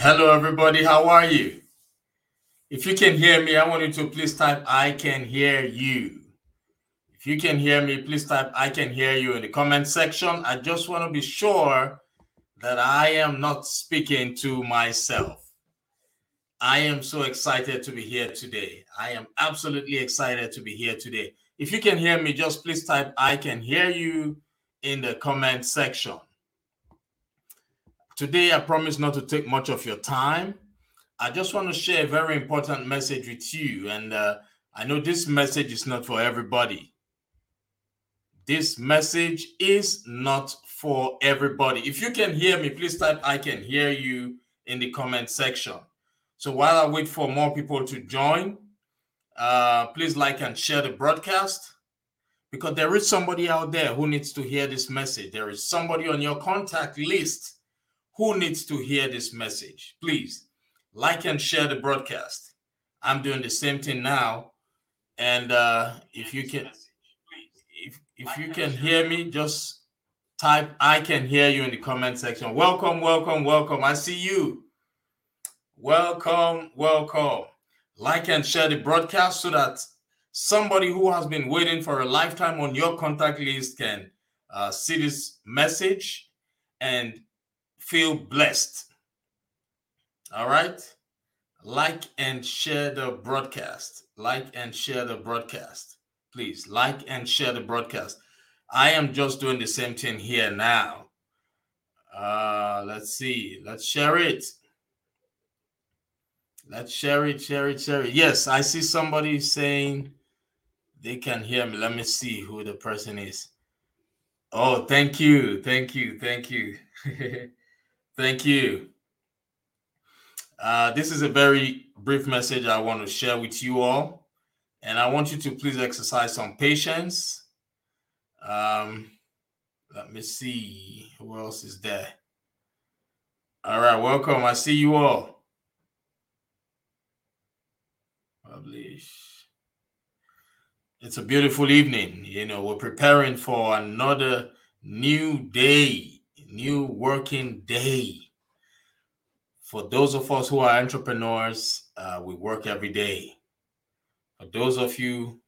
Hello, everybody. How are you? If you can hear me, I want you to please type, I can hear you. If you can hear me, please type, I can hear you in the comment section. I just want to be sure that I am not speaking to myself. I am so excited to be here today. I am absolutely excited to be here today. If you can hear me, just please type, I can hear you in the comment section. Today, I promise not to take much of your time. I just want to share a very important message with you. And I know this message is not for everybody. This message is not for everybody. If you can hear me, please type, I can hear you in the comment section. So while I wait for more people to join, please like and share the broadcast, because there is somebody out there who needs to hear this message. There is somebody on your contact list who needs to hear this message. Please like and share the broadcast. I'm doing the same thing now. And if you can hear me, just type, I can hear you in the comment section. Welcome, welcome, welcome. I see you. Welcome, welcome. Like and share the broadcast so that somebody who has been waiting for a lifetime on your contact list can see this message and feel blessed. All right? Like and share the broadcast. Like and share the broadcast. Please, like and share the broadcast. I am just doing the same thing here now. Let's see. Let's share it. Let's share it. Yes, I see somebody saying they can hear me. Let me see who the person is. Oh, thank you. Thank you. This is a very brief message I want to share with you all. And I want you to please exercise some patience. Let me see who else is there. All right, welcome. I see you all. Publish. It's a beautiful evening. You know, we're preparing for another new day, new working day. For those of us who are entrepreneurs, we work every day. For those of you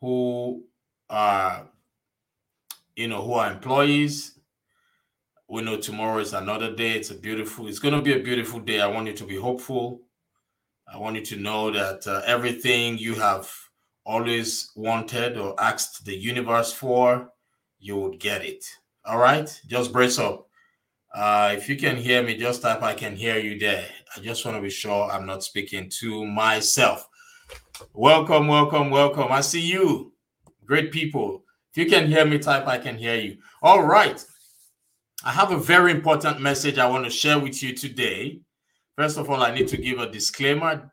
who are, who are employees, we know tomorrow is another day. It's going to be a beautiful day. I want you to be hopeful. I want you to know that everything you have always wanted or asked the universe for, you would get it. All right? Just brace up. If you can hear me, just type, I can hear you there. I just want to be sure I'm not speaking to myself. Welcome, welcome, welcome. I see you. Great people. If you can hear me, type, I can hear you. All right. I have a very important message I want to share with you today. First of all, I need to give a disclaimer.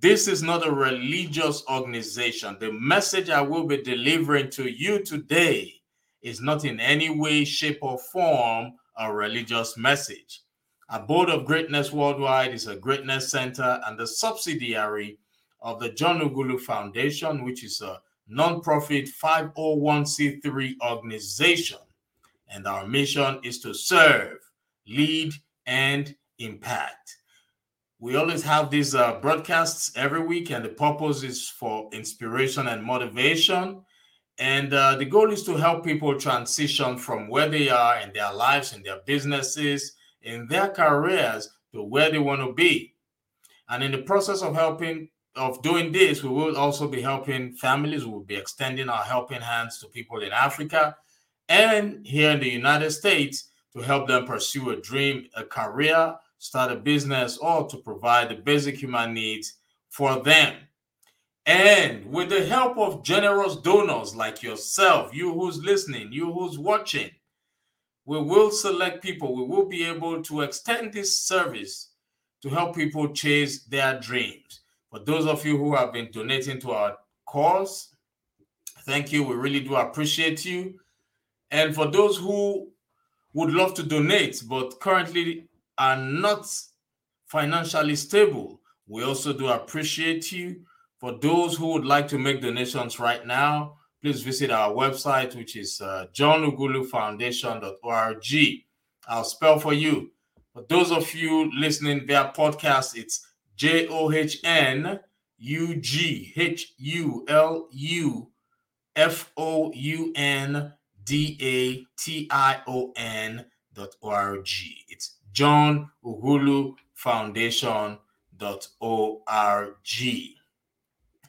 This is not a religious organization. The message I will be delivering to you today is not in any way, shape, or form a religious message. Abode of Greatness Worldwide is a greatness center and a subsidiary of the John Ughulu Foundation, which is a nonprofit 501c3 organization. And our mission is to serve, lead, and impact. We always have these broadcasts every week, and the purpose is for inspiration and motivation. And the goal is to help people transition from where they are in their lives, in their businesses, in their careers, to where they want to be. And in the process of doing this, we will also be helping families. We'll be extending our helping hands to people in Africa and here in the United States to help them pursue a dream, a career, start a business, or to provide the basic human needs for them. And with the help of generous donors like yourself, you who's listening, you who's watching, we will select people. We will be able to extend this service to help people chase their dreams. For those of you who have been donating to our cause, thank you. We really do appreciate you. And for those who would love to donate, but currently are not financially stable, we also do appreciate you. For those who would like to make donations right now, please visit our website, which is johnughulufoundation.org. I'll spell for you For those of you listening via podcast, it's johnughulufoundation.org. It's johnughulufoundation.org.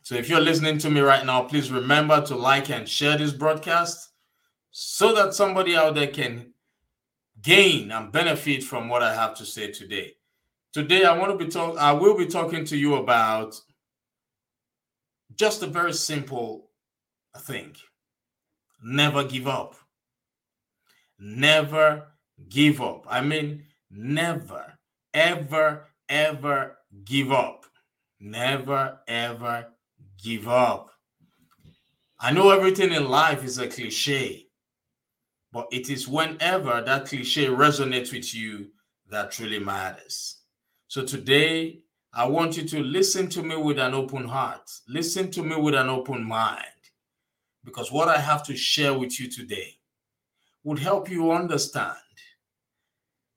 So if you're listening to me right now, please remember to like and share this broadcast so that somebody out there can gain and benefit from what I have to say today. Today, I will be talking to you about just a very simple thing. Never give up. Never give up. I mean, never, ever, ever give up. Never, ever give up. I know everything in life is a cliche, but it is whenever that cliche resonates with you that truly matters. So today, I want you to listen to me with an open heart. Listen to me with an open mind. Because what I have to share with you today would help you understand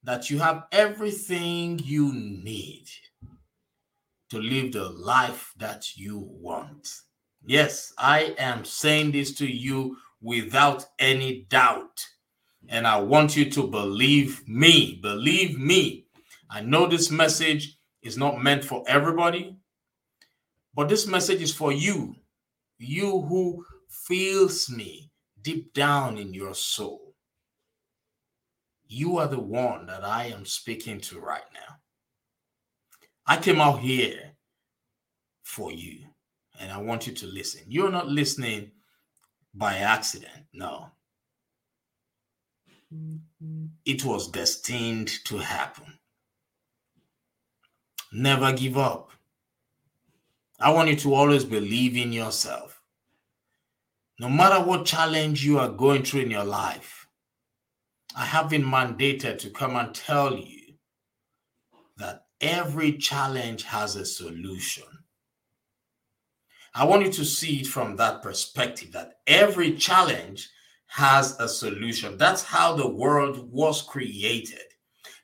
that you have everything you need to live the life that you want. Yes, I am saying this to you without any doubt. And I want you to believe me. Believe me. I know this message is not meant for everybody, but this message is for you. You who feels me deep down in your soul. You are the one that I am speaking to right now. I came out here for you, and I want you to listen. You're not listening by accident, no. It was destined to happen. Never give up. I want you to always believe in yourself. No matter what challenge you are going through in your life, I have been mandated to come and tell you that every challenge has a solution. I want you to see it from that perspective, that every challenge has a solution. That's how the world was created.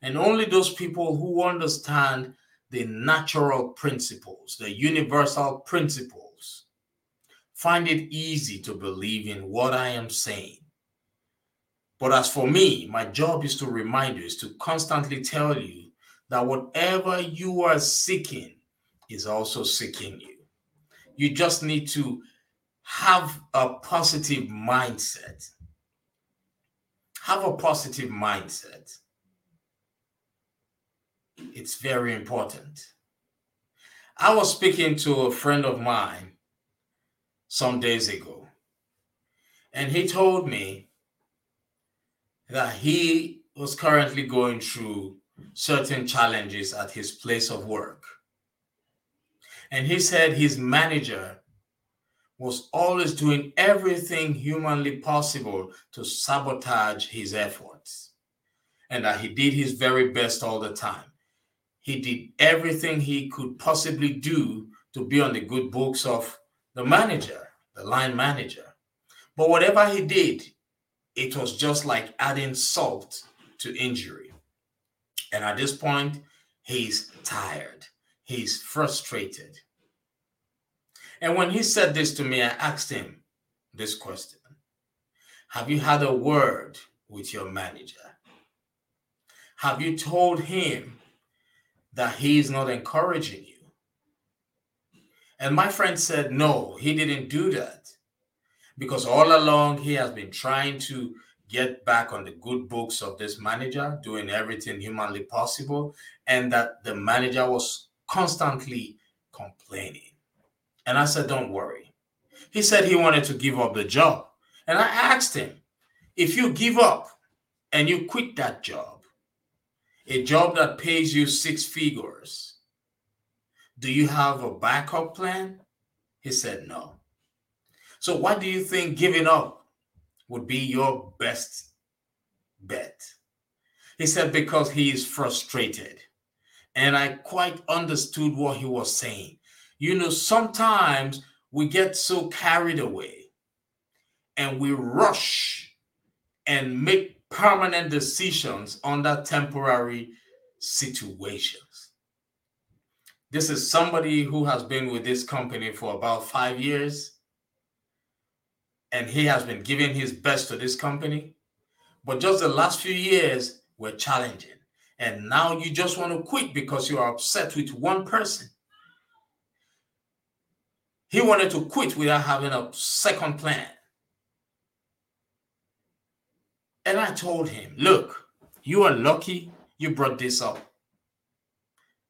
And only those people who understand the natural principles, the universal principles, find it easy to believe in what I am saying. But as for me, my job is to remind you, is to constantly tell you that whatever you are seeking is also seeking you. You just need to have a positive mindset. Have a positive mindset. It's very important. I was speaking to a friend of mine some days ago, and he told me that he was currently going through certain challenges at his place of work. And he said his manager was always doing everything humanly possible to sabotage his efforts, and that he did his very best all the time. He did everything he could possibly do to be on the good books of the manager, the line manager. But whatever he did, it was just like adding salt to injury. And at this point, he's tired. He's frustrated. And when he said this to me, I asked him this question. Have you had a word with your manager? Have you told him that he is not encouraging you? And my friend said, no, he didn't do that. Because all along, he has been trying to get back on the good books of this manager, doing everything humanly possible, and that the manager was constantly complaining. And I said, don't worry. He said he wanted to give up the job. And I asked him, if you give up and you quit that job, a job that pays you six figures, do you have a backup plan? He said no. So why do you think giving up would be your best bet? He said because he is frustrated. And I quite understood what he was saying. You know, sometimes we get so carried away and we rush and make permanent decisions under temporary situations. This is somebody who has been with this company for about 5 years, and he has been giving his best to this company. But just the last few years were challenging. And now you just want to quit because you are upset with one person. He wanted to quit without having a second plan. And I told him, look, you are lucky you brought this up.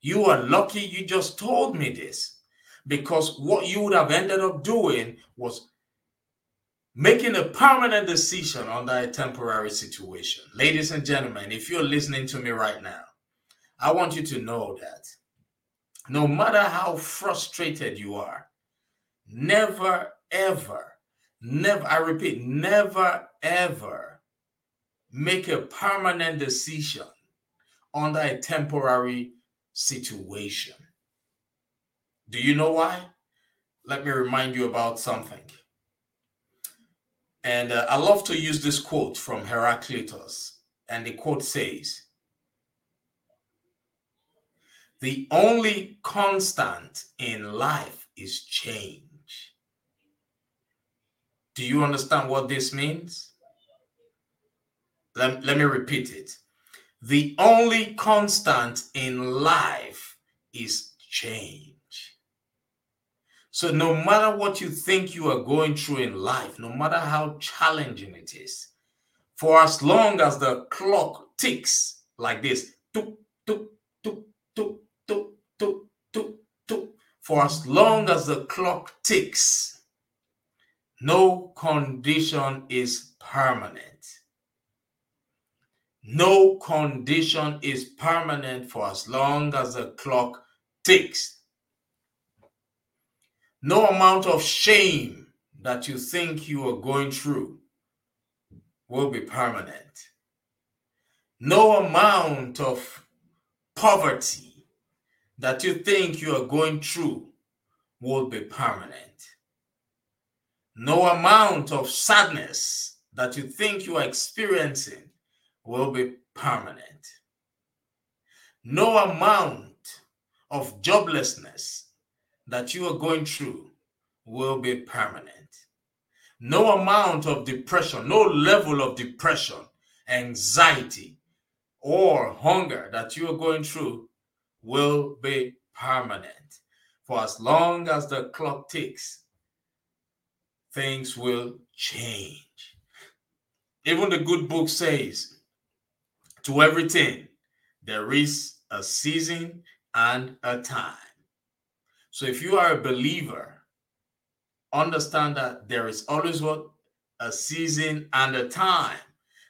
You are lucky you just told me this, because what you would have ended up doing was making a permanent decision under a temporary situation. Ladies and gentlemen, if you're listening to me right now, I want you to know that no matter how frustrated you are, never, ever, never, I repeat, never, ever make a permanent decision under a temporary situation. Do you know why? Let me remind you about something. And I love to use this quote from Heraclitus. And the quote says, the only constant in life is change. Do you understand what this means? Let me repeat it. The only constant in life is change. So no matter what you think you are going through in life, no matter how challenging it is, for as long as the clock ticks like this, tuk, tuk, tuk, tuk, tuk, tuk, tuk, tuk, for as long as the clock ticks, no condition is permanent. No condition is permanent for as long as the clock ticks. No amount of shame that you think you are going through will be permanent. No amount of poverty that you think you are going through will be permanent. No amount of sadness that you think you are experiencing will be permanent. No amount of joblessness that you are going through will be permanent. No amount of depression, no level of depression, anxiety, or hunger that you are going through will be permanent. For as long as the clock ticks, things will change. Even the good book says, to everything, there is a season and a time. So if you are a believer, understand that there is always a season and a time.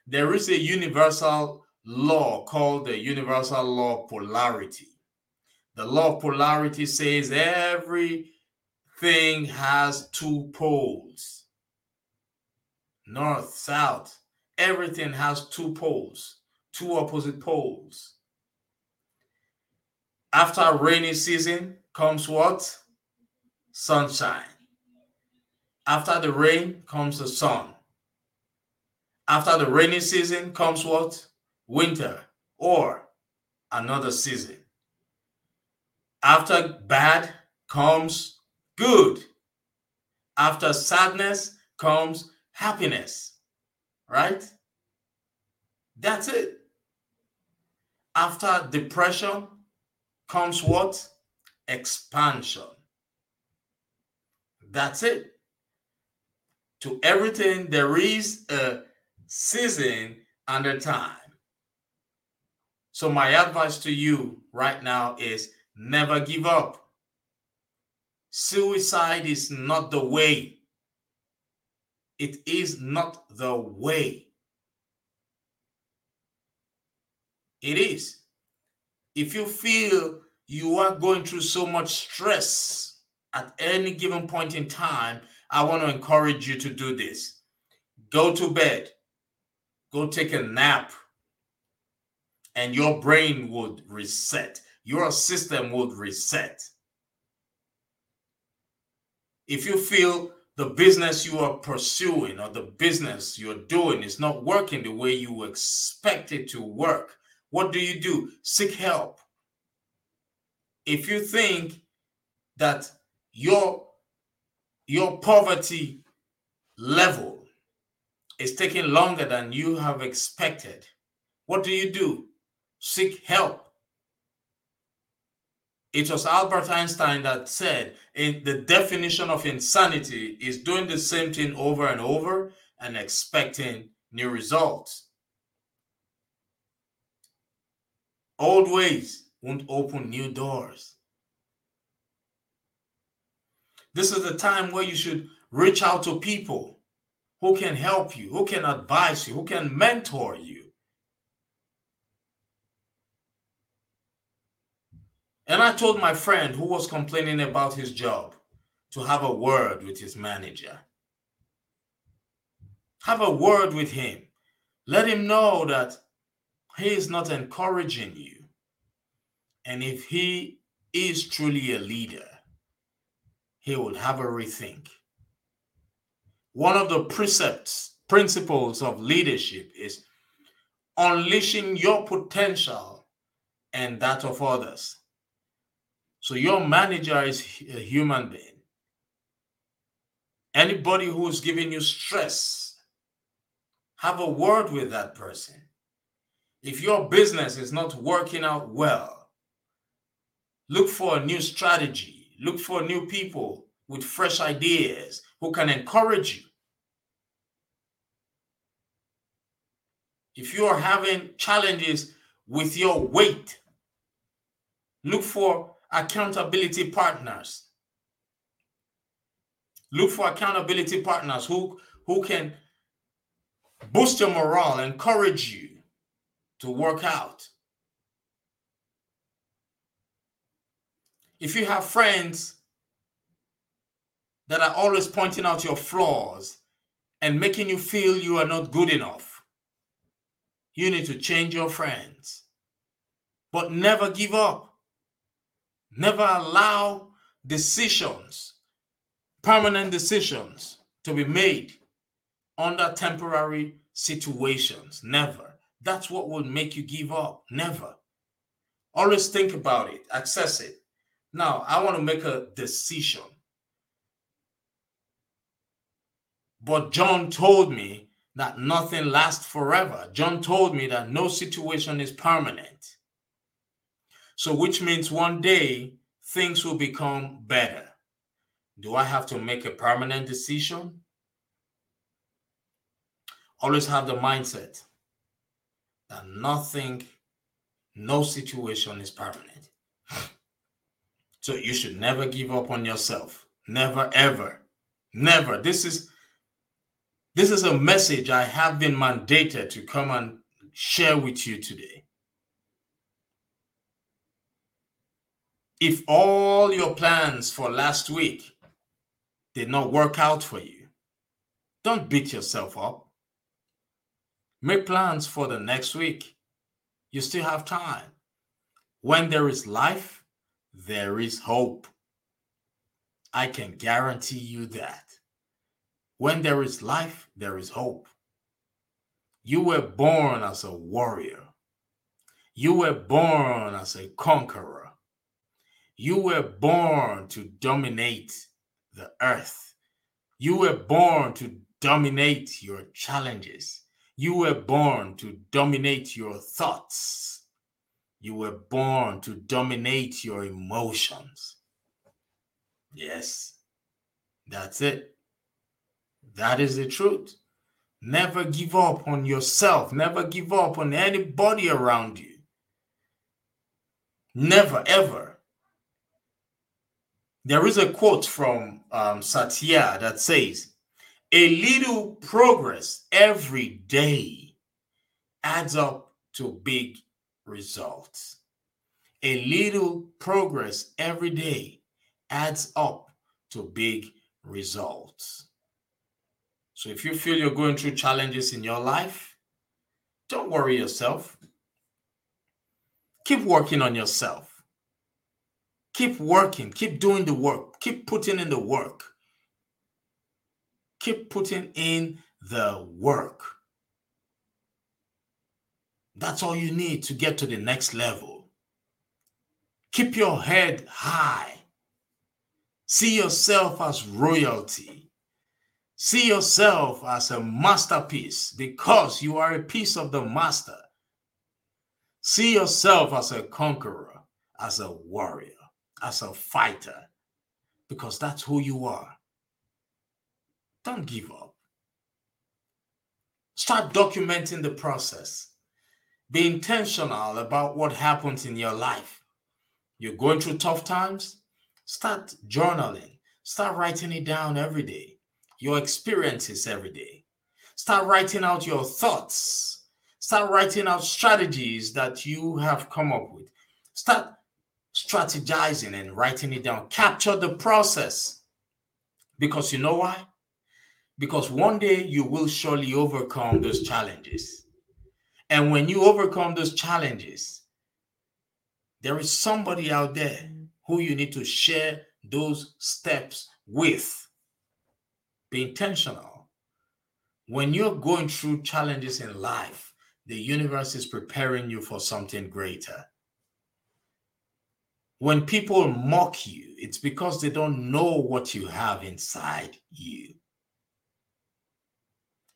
There is a universal law called the universal law of polarity. The law of polarity says everything has two poles. North, south, everything has two poles, two opposite poles. After rainy season, comes what? Sunshine. After the rain comes the sun. After the rainy season comes what? Winter or another season. After bad comes good. After sadness comes happiness. Right? That's it. After depression comes what? Expansion. That's it. To everything, there is a season and a time. So my advice to you right now is never give up. Suicide is not the way. It is not the way. It is. If you feel you are going through so much stress at any given point in time, I want to encourage you to do this. Go to bed. Go take a nap. And your brain would reset. Your system would reset. If you feel the business you are pursuing or the business you're doing is not working the way you expect it to work, What do? Seek help. If you think that your poverty level is taking longer than you have expected, what do? Seek help. It was Albert Einstein that said, the definition of insanity is doing the same thing over and over and expecting new results. Old ways won't open new doors. This is the time where you should reach out to people who can help you, who can advise you, who can mentor you. And I told my friend who was complaining about his job to have a word with his manager. Have a word with him. Let him know that he is not encouraging you. And if he is truly a leader, he will have a rethink. One of the principles of leadership is unleashing your potential and that of others. So your manager is a human being. Anybody who is giving you stress, have a word with that person. If your business is not working out well, look for a new strategy. Look for new people with fresh ideas who can encourage you. If you are having challenges with your weight, look for accountability partners. Look for accountability partners who can boost your morale, encourage you to work out. If you have friends that are always pointing out your flaws and making you feel you are not good enough, you need to change your friends. But never give up. Never allow decisions, permanent decisions, to be made under temporary situations. Never. That's what will make you give up. Never. Always think about it. Access it. Now, I want to make a decision. But John told me that nothing lasts forever. John told me that no situation is permanent. So which means one day things will become better. Do I have to make a permanent decision? Always have the mindset that nothing, no situation is permanent. So you should never give up on yourself. Never, ever, never. This is a message I have been mandated to come and share with you today. If all your plans for last week did not work out for you, don't beat yourself up. Make plans for the next week. You still have time. When there is life, there is hope. I can guarantee you that. When there is life, there is hope. You were born as a warrior. You were born as a conqueror. You were born to dominate the earth. You were born to dominate your challenges. You were born to dominate your thoughts. You were born to dominate your emotions. Yes, that's it. That is the truth. Never give up on yourself. Never give up on anybody around you. Never, ever. There is a quote from Satya that says, "A little progress every day adds up to big results." A little progress every day adds up to big results. So if you feel you're going through challenges in your life, don't worry yourself. Keep working on yourself. Keep working. Keep doing the work. Keep putting in the work. Keep putting in the work. That's all you need to get to the next level. Keep your head high. See yourself as royalty. See yourself as a masterpiece because you are a piece of the master. See yourself as a conqueror, as a warrior, as a fighter, because that's who you are. Don't give up. Start documenting the process. Be intentional about what happens in your life. You're going through tough times? Start journaling. Start writing it down every day. Your experiences every day. Start writing out your thoughts. Start writing out strategies that you have come up with. Start strategizing and writing it down. Capture the process. Because you know why? Because one day you will surely overcome those challenges. And when you overcome those challenges, there is somebody out there who you need to share those steps with. Be intentional. When you're going through challenges in life, the universe is preparing you for something greater. When people mock you, it's because they don't know what you have inside you.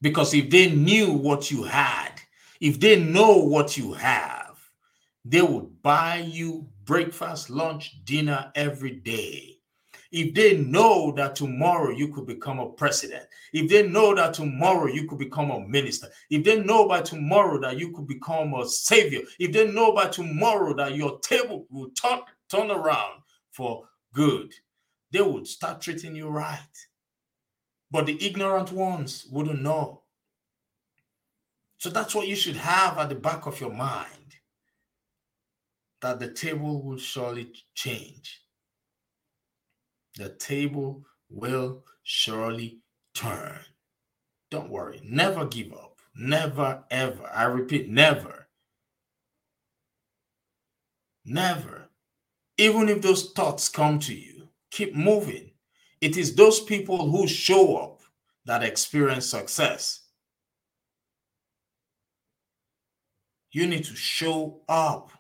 Because if they knew what you had, if they know what you have, they would buy you breakfast, lunch, dinner every day. If they know that tomorrow you could become a president, if they know that tomorrow you could become a minister, if they know by tomorrow that you could become a savior, if they know by tomorrow that your table will turn around for good, they would start treating you right. But the ignorant ones wouldn't know. So that's what you should have at the back of your mind, that the table will surely change. The table will surely turn. Don't worry. Never give up. Never, ever. I repeat, never. Never. Even if those thoughts come to you, keep moving. It is those people who show up that experience success. You need to show up.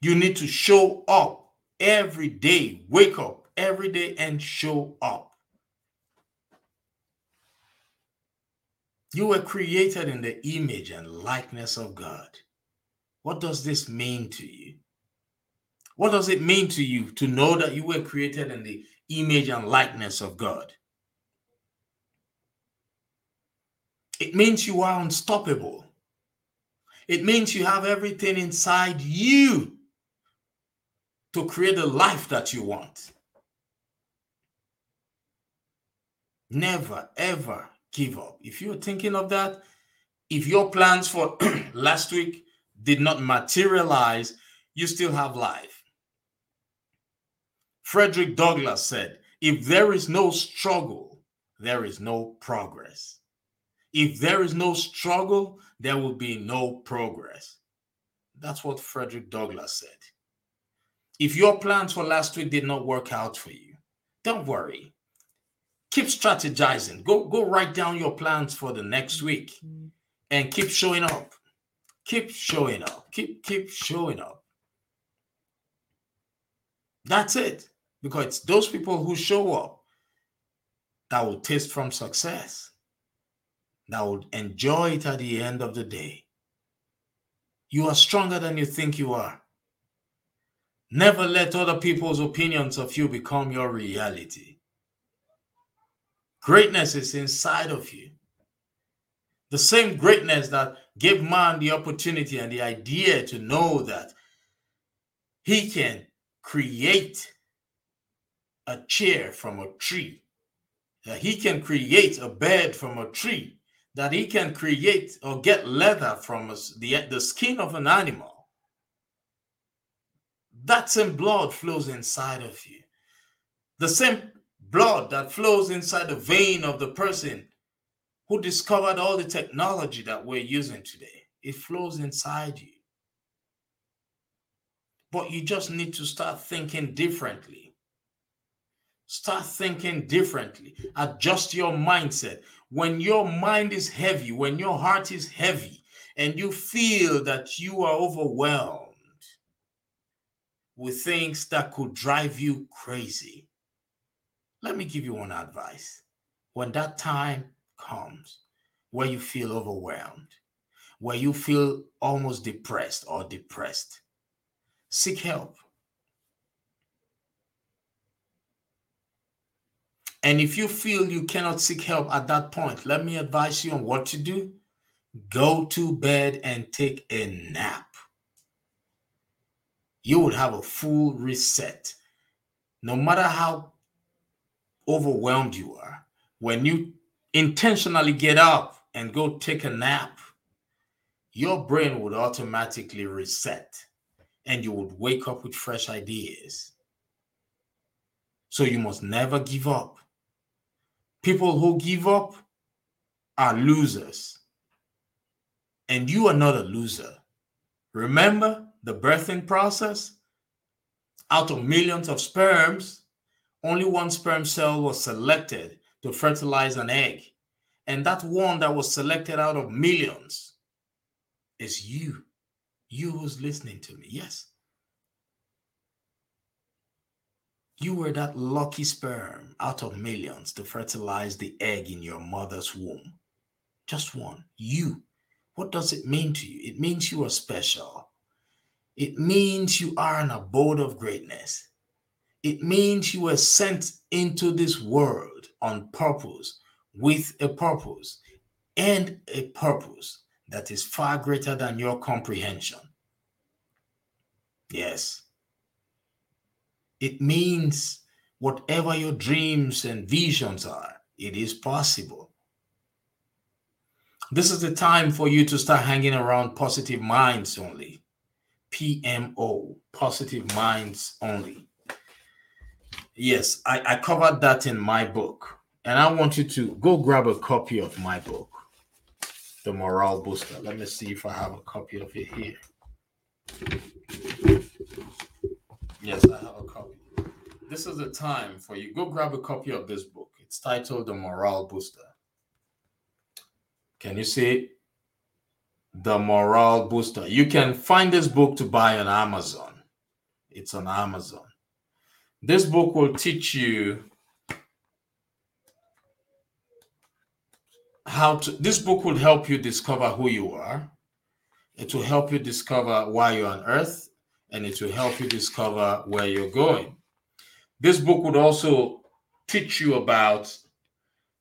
You need to show up every day. Wake up every day and show up. You were created in the image and likeness of God. What does this mean to you? What does it mean to you to know that you were created in the image and likeness of God? It means you are unstoppable. It means you have everything inside you to create the life that you want. Never, ever give up. If you're thinking of that, if your plans for last week did not materialize, you still have life. Frederick Douglass said, "If there is no struggle, there is no progress." If there is no struggle, there will be no progress. That's what Frederick Douglass said. If your plans for last week did not work out for you, don't worry. Keep strategizing. Go write down your plans for the next week and keep showing up. Keep showing up. Keep showing up. That's it. Because it's those people who show up that will taste from success. That would enjoy it at the end of the day. You are stronger than you think you are. Never let other people's opinions of you become your reality. Greatness is inside of you. The same greatness that gave man the opportunity and the idea to know that he can create a chair from a tree, that he can create a bed from a tree, that he can create or get leather from the skin of an animal. That same blood flows inside of you. The same blood that flows inside the vein of the person who discovered all the technology that we're using today, it flows inside you. But you just need to start thinking differently. Start thinking differently. Adjust your mindset. When your mind is heavy, when your heart is heavy, and you feel that you are overwhelmed with things that could drive you crazy, let me give you one advice. When that time comes where you feel overwhelmed, where you feel almost depressed or depressed, seek help. And if you feel you cannot seek help at that point, let me advise you on what to do. Go to bed and take a nap. You would have a full reset. No matter how overwhelmed you are, when you intentionally get up and go take a nap, your brain would automatically reset and you would wake up with fresh ideas. So you must never give up. People who give up are losers. And you are not a loser. Remember the birthing process? Out of millions of sperms, only one sperm cell was selected to fertilize an egg. And that one that was selected out of millions is you. You who's listening to me, yes. You were that lucky sperm out of millions to fertilize the egg in your mother's womb. Just one, you. What does it mean to you? It means you are special. It means you are an abode of greatness. It means you were sent into this world on purpose, with a purpose, and a purpose that is far greater than your comprehension. Yes. It means whatever your dreams and visions are, it is possible. This is the time for you to start hanging around positive minds only. PMO, positive minds only. Yes, I covered that in my book. And I want you to go grab a copy of my book, The Morale Booster. Let me see if I have a copy of it here. Yes, I have a copy. This is the time for you. Go grab a copy of this book. It's titled The Morale Booster. Can you see The Morale Booster? You can find this book to buy on Amazon. It's on Amazon. This book will teach you how to, this book will help you discover who you are. It will help you discover why you're on earth, and it will help you discover where you're going. This book would also teach you about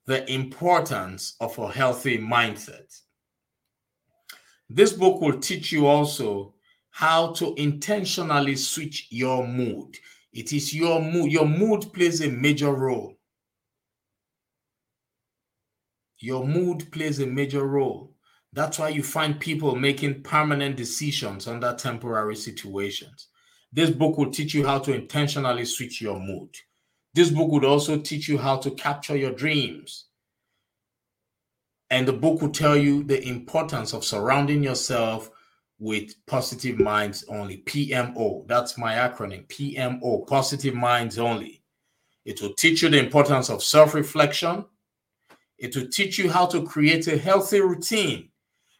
the importance of a healthy mindset. This book will teach you also how to intentionally switch your mood. It is your mood. Your mood plays a major role. Your mood plays a major role. That's why you find people making permanent decisions under temporary situations. This book will teach you how to intentionally switch your mood. This book would also teach you how to capture your dreams. And the book will tell you the importance of surrounding yourself with positive minds only. PMO, that's my acronym, PMO, positive minds only. It will teach you the importance of self-reflection. It will teach you how to create a healthy routine.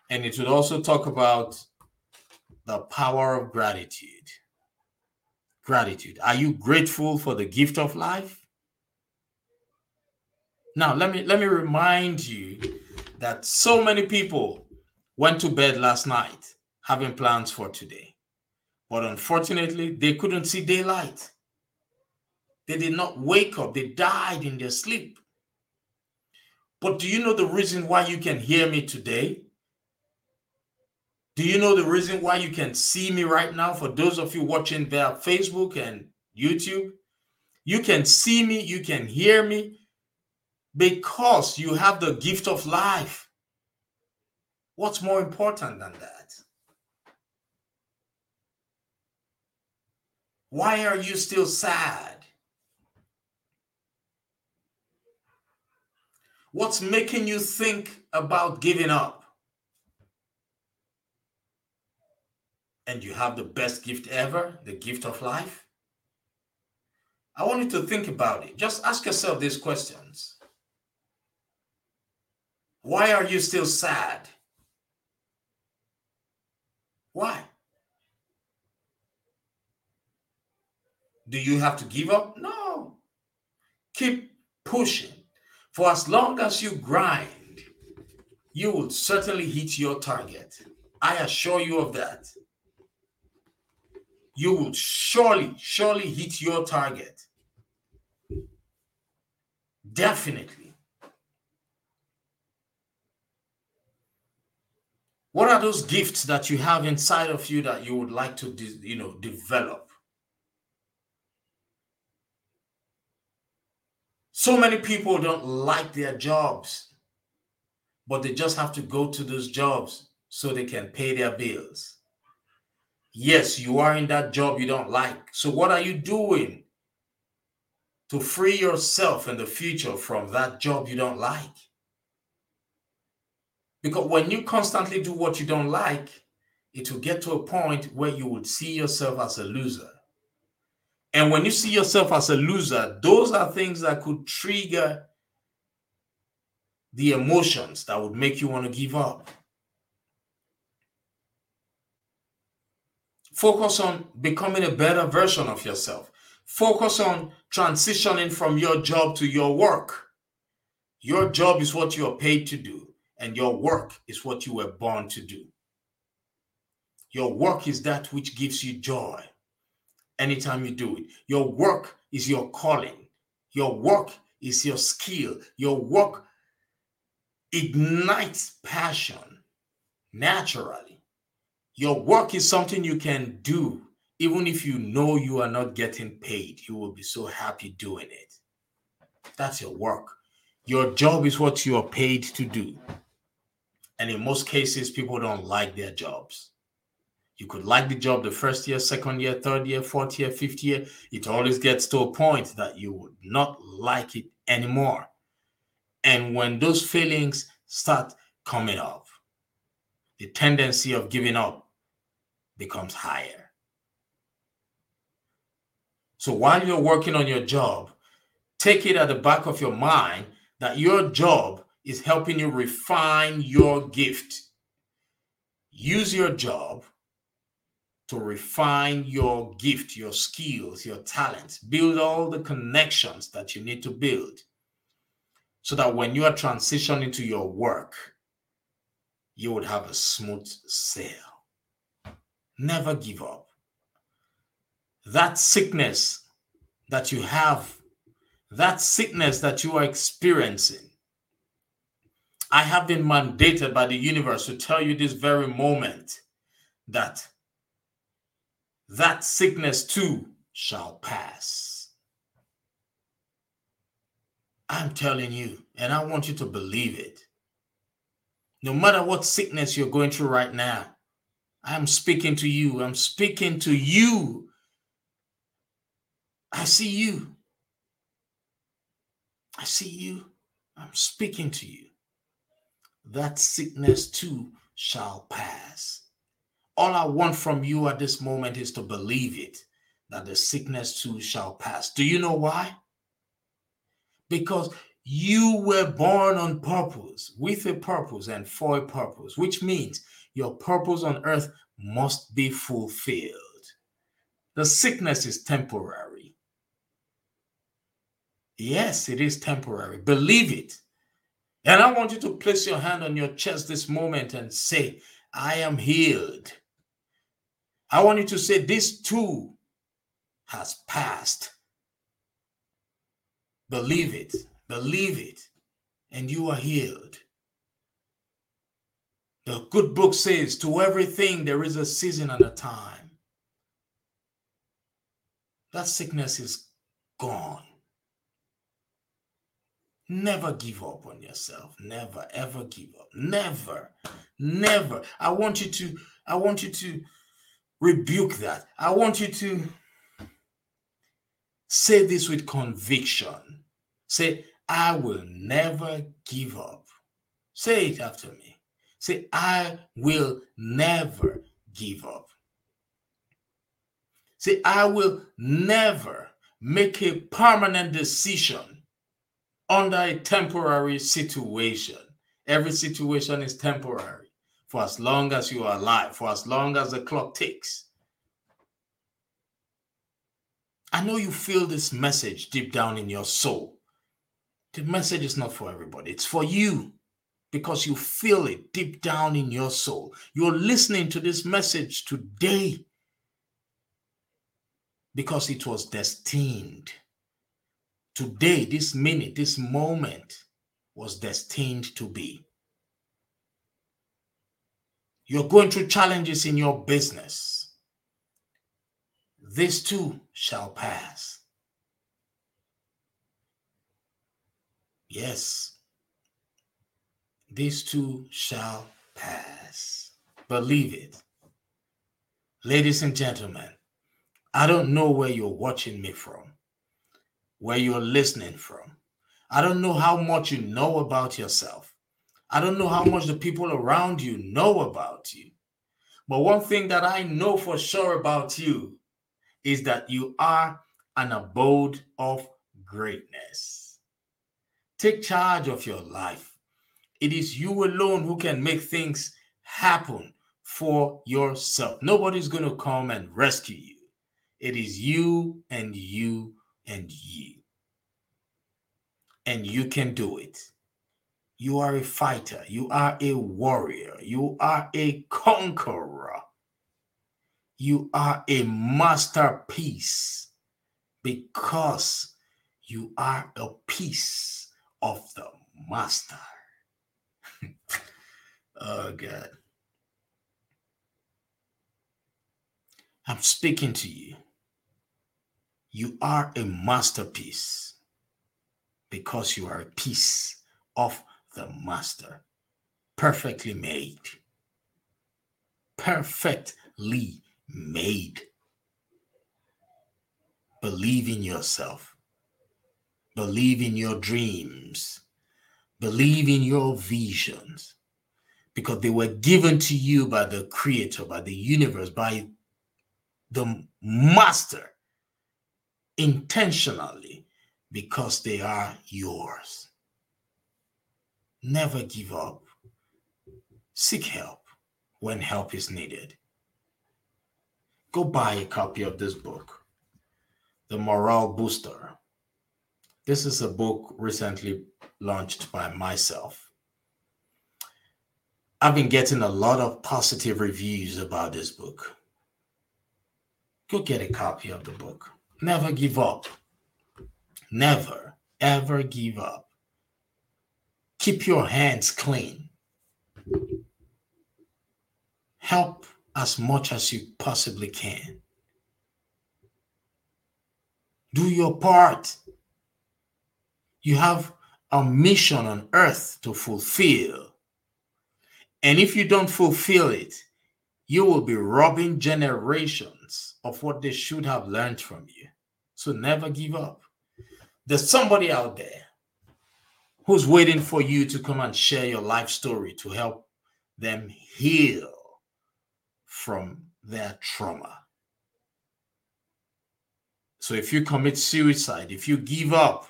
And it will also talk about the power of gratitude. Gratitude. Are you grateful for the gift of life? Now, let me remind you that so many people went to bed last night having plans for today. But unfortunately, they couldn't see daylight. They did not wake up. They died in their sleep. But do you know the reason why you can hear me today? Do you know the reason why you can see me right now? For those of you watching via Facebook and YouTube, you can see me, you can hear me, because you have the gift of life. What's more important than that? Why are you still sad? What's making you think about giving up? And you have the best gift ever, the gift of life. I want you to think about it. Just ask yourself these questions. Why are you still sad? Why? Do you have to give up? No. Keep pushing. For as long as you grind, you will certainly hit your target. I assure you of that. You will surely hit your target. Definitely. What are those gifts that you have inside of you that you would like to, develop? So many people don't like their jobs, but they just have to go to those jobs so they can pay their bills. Yes, you are in that job you don't like. So what are you doing to free yourself in the future from that job you don't like? Because when you constantly do what you don't like, it will get to a point where you would see yourself as a loser. And when you see yourself as a loser, those are things that could trigger the emotions that would make you want to give up. Focus on becoming a better version of yourself. Focus on transitioning from your job to your work. Your job is what you are paid to do, and your work is what you were born to do. Your work is that which gives you joy anytime you do it. Your work is your calling. Your work is your skill. Your work ignites passion naturally. Your work is something you can do, even if you know you are not getting paid. You will be so happy doing it. That's your work. Your job is what you are paid to do. And in most cases, people don't like their jobs. You could like the job the first year, second year, third year, fourth year, fifth year. It always gets to a point that you would not like it anymore. And when those feelings start coming up, the tendency of giving up becomes higher. So while you're working on your job, take it at the back of your mind that your job is helping you refine your gift. Use your job to refine your gift, your skills, your talents. Build all the connections that you need to build, so that when you are transitioning to your work, you would have a smooth sail. Never give up. That sickness that you have, that sickness that you are experiencing, I have been mandated by the universe to tell you this very moment that that sickness too shall pass. I'm telling you, and I want you to believe it. No matter what sickness you're going through right now, I'm speaking to you. I'm speaking to you. I see you. I see you. I'm speaking to you. That sickness too shall pass. All I want from you at this moment is to believe it, that the sickness too shall pass. Do you know why? Because you were born on purpose, with a purpose and for a purpose, which means your purpose on earth must be fulfilled. The sickness is temporary. Yes, it is temporary. Believe it. And I want you to place your hand on your chest this moment and say, I am healed. I want you to say, this too has passed. Believe it, and you are healed. The good book says, to everything there is a season and a time. That sickness is gone. Never give up on yourself. Never, ever give up. Never, never. I want you to rebuke that. I want you to say this with conviction. Say, I will never give up. Say it after me. Say, I will never give up. Say, I will never make a permanent decision under a temporary situation. Every situation is temporary for as long as you are alive, for as long as the clock ticks. I know you feel this message deep down in your soul. The message is not for everybody. It's for you because you feel it deep down in your soul. You're listening to this message today because it was destined. Today, this minute, this moment was destined to be. You're going through challenges in your business. This too shall pass. Yes, this too shall pass. Believe it. Ladies and gentlemen, I don't know where you're watching me from, where you're listening from. I don't know how much you know about yourself. I don't know how much the people around you know about you. But one thing that I know for sure about you is that you are an abode of greatness. Take charge of your life. It is you alone who can make things happen for yourself. Nobody's going to come and rescue you. It is you and you and you. And you can do it. You are a fighter. You are a warrior. You are a conqueror. You are a masterpiece because you are a piece of the master. Oh, God. I'm speaking to you. You are a masterpiece because you are a piece of the master, perfectly made, perfectly made. Believe in yourself. Believe in your dreams. Believe in your visions, because they were given to you by the Creator, by the universe, by the master, intentionally, because they are yours. Never give up. Seek help when help is needed. Go buy a copy of this book, The Morale Booster. This is a book recently launched by myself. I've been getting a lot of positive reviews about this book. Go get a copy of the book. Never give up. Never, ever give up. Keep your hands clean. Help as much as you possibly can. Do your part. You have a mission on earth to fulfill. And if you don't fulfill it, you will be robbing generations of what they should have learned from you. So never give up. There's somebody out there who's waiting for you to come and share your life story to help them heal from their trauma. So if you commit suicide, if you give up,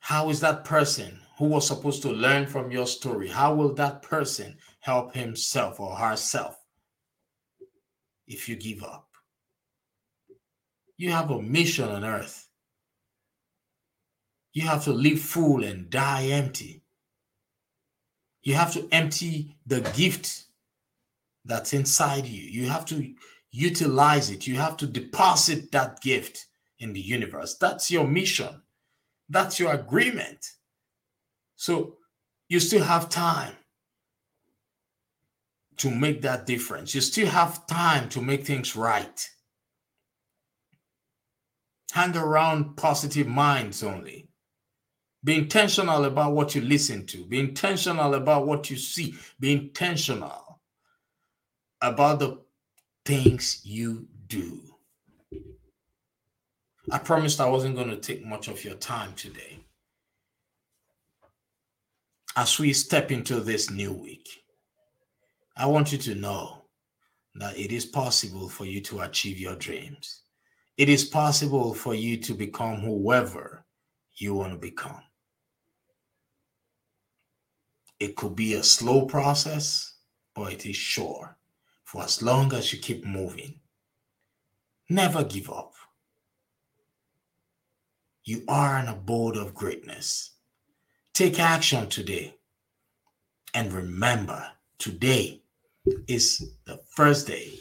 how is that person who was supposed to learn from your story? How will that person help himself or herself if you give up? You have a mission on earth. You have to live full and die empty. You have to empty the gift that's inside you. You have to utilize it. You have to deposit that gift in the universe. That's your mission. That's your agreement. So you still have time to make that difference. You still have time to make things right. Hang around positive minds only. Be intentional about what you listen to. Be intentional about what you see. Be intentional about the things you do. I promised I wasn't going to take much of your time today. As we step into this new week, I want you to know that it is possible for you to achieve your dreams. It is possible for you to become whoever you want to become. It could be a slow process, or it is sure for as long as you keep moving. Never give up. You are an abode of greatness. Take action today. And remember, today is the first day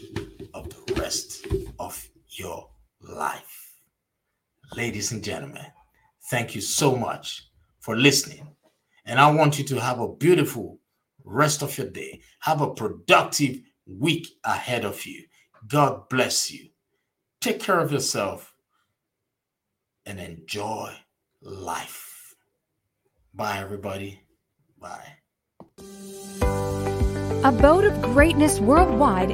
of the rest of your life. Ladies and gentlemen, thank you so much for listening. And I want you to have a beautiful rest of your day. Have a productive week ahead of you. God bless you. Take care of yourself and enjoy life. Bye, everybody. Bye. Abode of Greatness Worldwide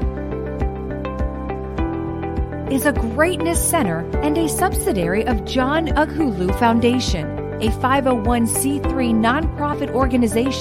is a greatness center and a subsidiary of John Ughulu Foundation, a 501c3 nonprofit organization.